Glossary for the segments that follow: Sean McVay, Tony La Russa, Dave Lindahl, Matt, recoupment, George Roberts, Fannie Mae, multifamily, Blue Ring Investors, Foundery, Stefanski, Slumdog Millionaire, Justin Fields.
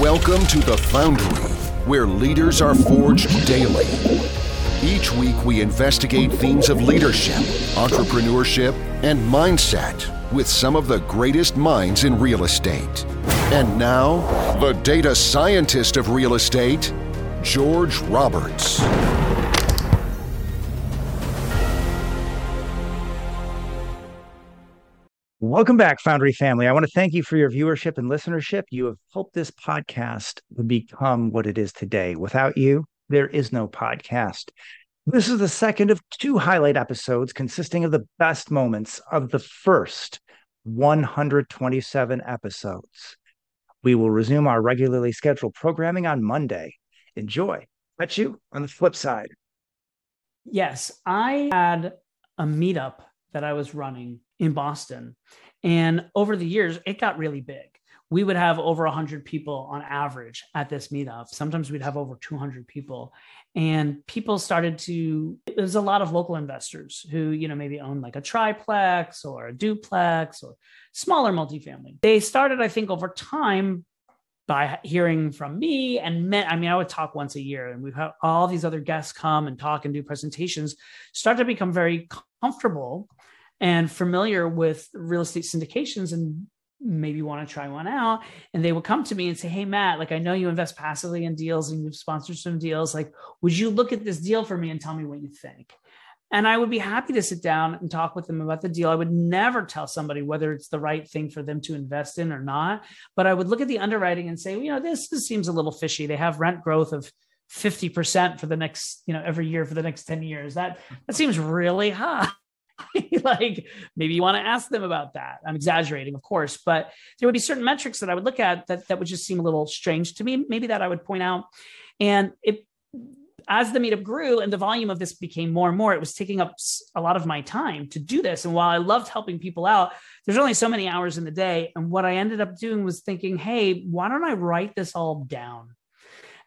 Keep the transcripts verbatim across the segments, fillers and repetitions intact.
Welcome to The Foundry, where leaders are forged daily. Each week we investigate themes of leadership, entrepreneurship, and mindset with some of the greatest minds in real estate. And now, the data scientist of real estate, George Roberts. Welcome back, Foundry family. I want to thank you for your viewership and listenership. You have helped this podcast become what it is today. Without you, there is no podcast. This is the second of two highlight episodes consisting of the best moments of the first one hundred twenty-seven episodes. We will resume our regularly scheduled programming on Monday. Enjoy. Catch you on the flip side. Yes, I had a meetup that I was running in Boston. And over the years, it got really big. We would have over one hundred people on average at this meetup. Sometimes we'd have over two hundred people. And people started to, there's a lot of local investors who, you know, maybe own like a triplex or a duplex or smaller multifamily. They started, I think, over time by hearing from me and Matt. I mean, I would talk once a year and we've had all these other guests come and talk and do presentations, start to become very comfortable and familiar with real estate syndications and maybe want to try one out. And they would come to me and say, hey, Matt, like, I know you invest passively in deals and you've sponsored some deals. Like, would you look at this deal for me and tell me what you think? And I would be happy to sit down and talk with them about the deal. I would never tell somebody whether it's the right thing for them to invest in or not, but I would look at the underwriting and say, well, you know, this, this seems a little fishy. They have rent growth of fifty percent for the next, you know, every year for the next ten years. That, that seems really high. Like, maybe you want to ask them about that. I'm exaggerating, of course, but there would be certain metrics that I would look at that, that would just seem a little strange to me. Maybe that I would point out. And it, as the meetup grew and the volume of this became more and more, it was taking up a lot of my time to do this. And while I loved helping people out, there's only so many hours in the day. And what I ended up doing was thinking, hey, why don't I write this all down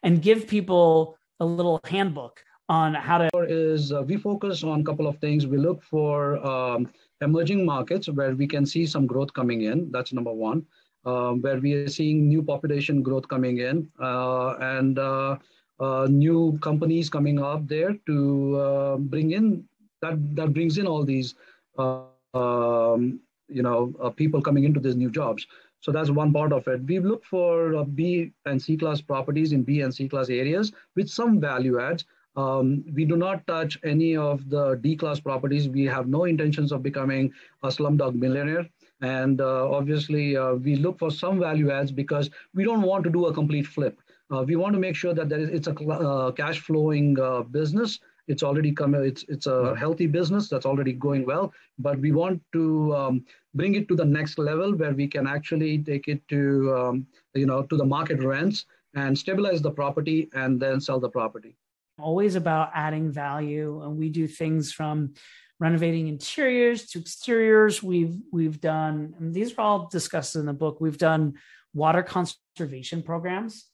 and give people a little handbook on how to is uh, we focus on a couple of things. We look for um, emerging markets where we can see some growth coming in. That's number one, um, where we are seeing new population growth coming in uh, and uh, uh, new companies coming up there to uh, bring in that that brings in all these uh, um, you know uh, people coming into these new jobs. So that's one part of it. We look for uh, B and C class properties in B and C class areas with some value adds. Um, we do not touch any of the D-class properties. We have no intentions of becoming a slumdog millionaire. And uh, obviously, uh, we look for some value adds because we don't want to do a complete flip. Uh, we want to make sure that there is, it's a uh, cash flowing uh, business. It's already come. It's it's a healthy business that's already going well. But we want to um, bring it to the next level where we can actually take it to um, you know to the market rents and stabilize the property and then sell the property. Always about adding value, and we do things from renovating interiors to exteriors. We've we've done, and these are all discussed in the book. We've done water conservation programs,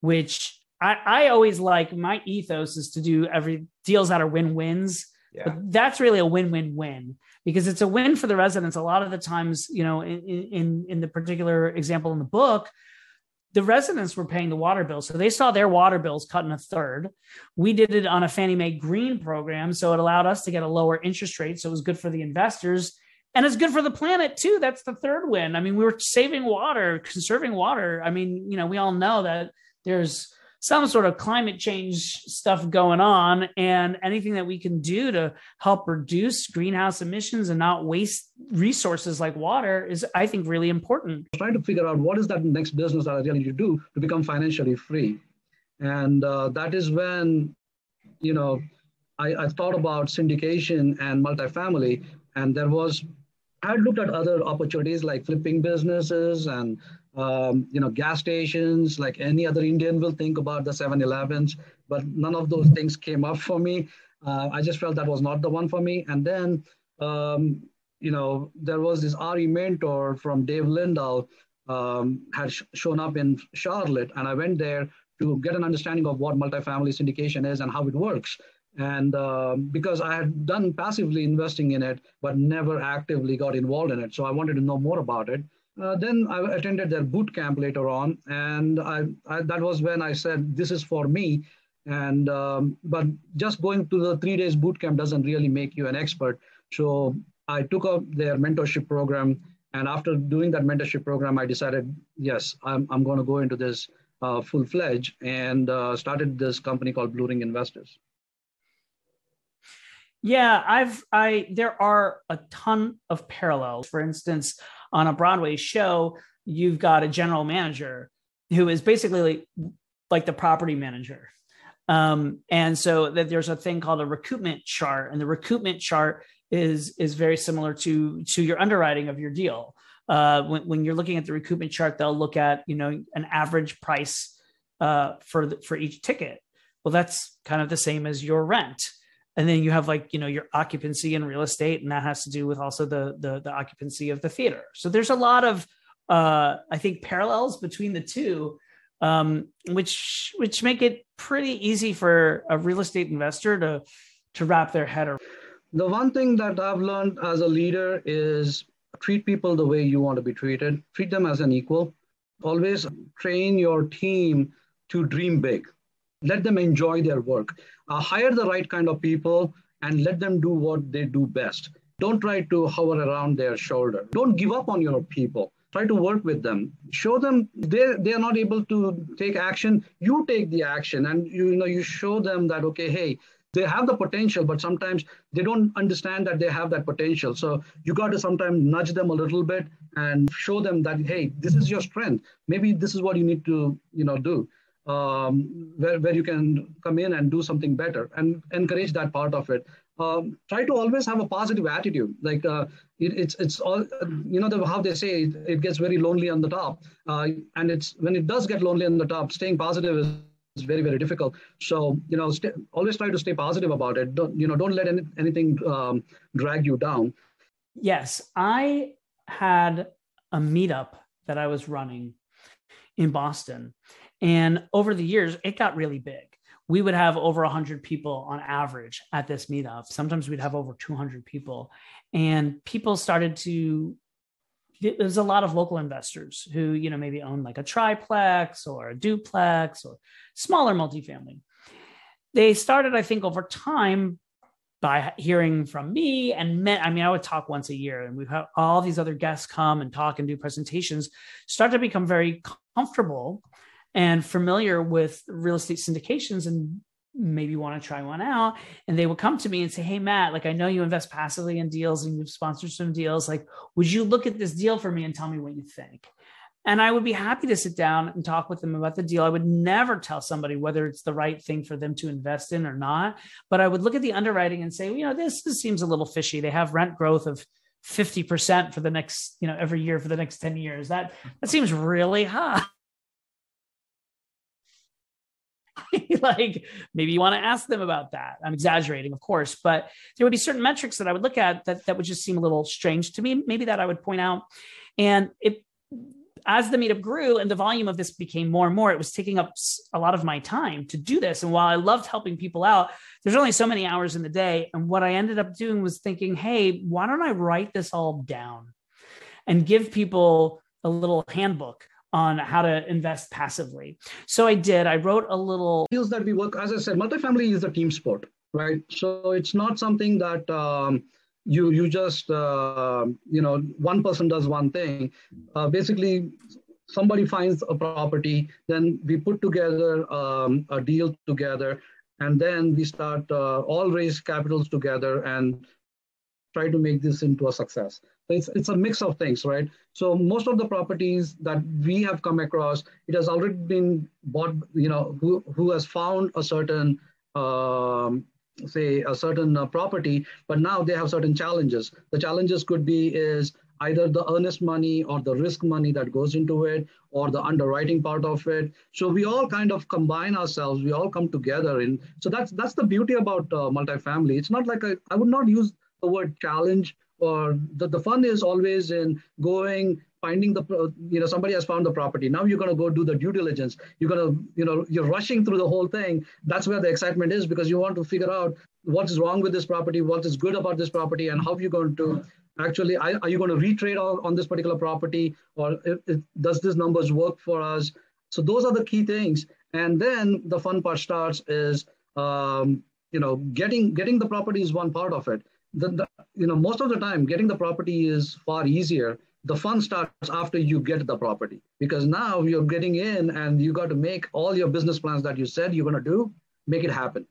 which I, I always like. My ethos is to do every deals that are win-wins. Yeah. But that's really a win-win-win because it's a win for the residents. A lot of the times, you know, in in in the particular example in the book, the residents were paying the water bill. So they saw their water bills cut in a third. We did it on a Fannie Mae green program. So it allowed us to get a lower interest rate. So it was good for the investors and it's good for the planet too. That's the third win. I mean, we were saving water, conserving water. I mean, you know, we all know that there's some sort of climate change stuff going on, and anything that we can do to help reduce greenhouse emissions and not waste resources like water is, I think, really important. Trying to figure out what is that next business that I really need to do to become financially free. And uh, that is when, you know, I, I thought about syndication and multifamily, and there was, I looked at other opportunities like flipping businesses and Um, you know, gas stations, like any other Indian will think about the seven elevens, but none of those things came up for me. Uh, I just felt that was not the one for me. And then, um, you know, there was this R E mentor from Dave Lindahl um, had sh- shown up in Charlotte, and I went there to get an understanding of what multifamily syndication is and how it works. And uh, because I had done passively investing in it, but never actively got involved in it. So I wanted to know more about it. Uh, then I attended their boot camp later on, and I, I, that was when I said, this is for me. And um, but just going to the three days boot camp doesn't really make you an expert. So I took up their mentorship program. And after doing that mentorship program, I decided, yes, I'm, I'm going to go into this uh, full-fledged, and uh, started this company called Blue Ring Investors. Yeah, I've I there are a ton of parallels. For instance, on a Broadway show, you've got a general manager who is basically like, like the property manager. Um, and so that there's a thing called a recoupment chart, and the recoupment chart is is very similar to to your underwriting of your deal. Uh, when, when you're looking at the recoupment chart, they'll look at, you know, an average price uh, for the, for each ticket. Well, that's kind of the same as your rent. And then you have, like, you know, your occupancy in real estate, and that has to do with also the the, the occupancy of the theater. So there's a lot of uh, I think parallels between the two, um, which which make it pretty easy for a real estate investor to to wrap their head around. The one thing that I've learned as a leader is treat people the way you want to be treated. Treat them as an equal. Always train your team to dream big. Let them enjoy their work. Uh, hire the right kind of people and let them do what they do best. Don't try to hover around their shoulder. Don't give up on your people. Try to work with them. Show them they they are not able to take action. You take the action, and you, you know you show them that, okay, hey, they have the potential, but sometimes they don't understand that they have that potential. So you got to sometimes nudge them a little bit and show them that, hey, this is your strength. Maybe this is what you need to, you know, do. Um, where, where you can come in and do something better, and encourage that part of it. Um, try to always have a positive attitude. Like uh, it, it's it's all, you know, the, how they say it, it gets very lonely on the top. Uh, and it's when it does get lonely on the top, staying positive is, is very, very difficult. So, you know, stay, always try to stay positive about it. Don't, you know, don't let any, anything um, drag you down. Yes, I had a meetup that I was running in Boston. And over the years, it got really big. We would have over one hundred people on average at this meetup. Sometimes we'd have over two hundred people. And people started to, there's a lot of local investors who, you know, maybe own like a triplex or a duplex or smaller multifamily. They started, I think, over time by hearing from me and met. I mean, I would talk once a year, and we've had all these other guests come and talk and do presentations, start to become very comfortable and familiar with real estate syndications and maybe want to try one out. And they would come to me and say, hey, Matt, like, I know you invest passively in deals and you've sponsored some deals. Like, would you look at this deal for me and tell me what you think? And I would be happy to sit down and talk with them about the deal. I would never tell somebody whether it's the right thing for them to invest in or not. But I would look at the underwriting and say, well, you know, this, this seems a little fishy. They have rent growth of fifty percent for the next, you know, every year for the next ten years. That, that seems really high. Like, maybe you want to ask them about that. I'm exaggerating, of course, but there would be certain metrics that I would look at that, that would just seem a little strange to me. Maybe that I would point out. And it, as the meetup grew and the volume of this became more and more, it was taking up a lot of my time to do this. And while I loved helping people out, there's only so many hours in the day. And what I ended up doing was thinking, hey, why don't I write this all down and give people a little handbook on how to invest passively. So I did, I wrote a little... Deals that we work, as I said, multifamily is a team sport, right? So it's not something that um, you you just, uh, you know, one person does one thing. Uh, basically, somebody finds a property, then we put together um, a deal together, and then we start uh, all raise capitals together and try to make this into a success. It's, it's a mix of things, right? So most of the properties that we have come across, it has already been bought, you know, who, who has found a certain, um, say, a certain uh, property, but now they have certain challenges. The challenges could be is either the earnest money or the risk money that goes into it or the underwriting part of it. So we all kind of combine ourselves. We all come together. And so that's, that's the beauty about uh, multifamily. It's not like a, I would not use the word challenge. Or the, the fun is always in going, finding the, you know, somebody has found the property. Now you're going to go do the due diligence. You're going to, you know, you're rushing through the whole thing. That's where the excitement is because you want to figure out what is wrong with this property, what is good about this property, and how you're going to actually, I, are you going to retrade on, on this particular property, or it, it, does this numbers work for us? So those are the key things. And then the fun part starts is, um, you know, getting getting the property is one part of it. The, the, you know, most of the time, getting the property is far easier. The fun starts after you get the property, because now you're getting in and you got to make all your business plans that you said you're going to do, make it happen.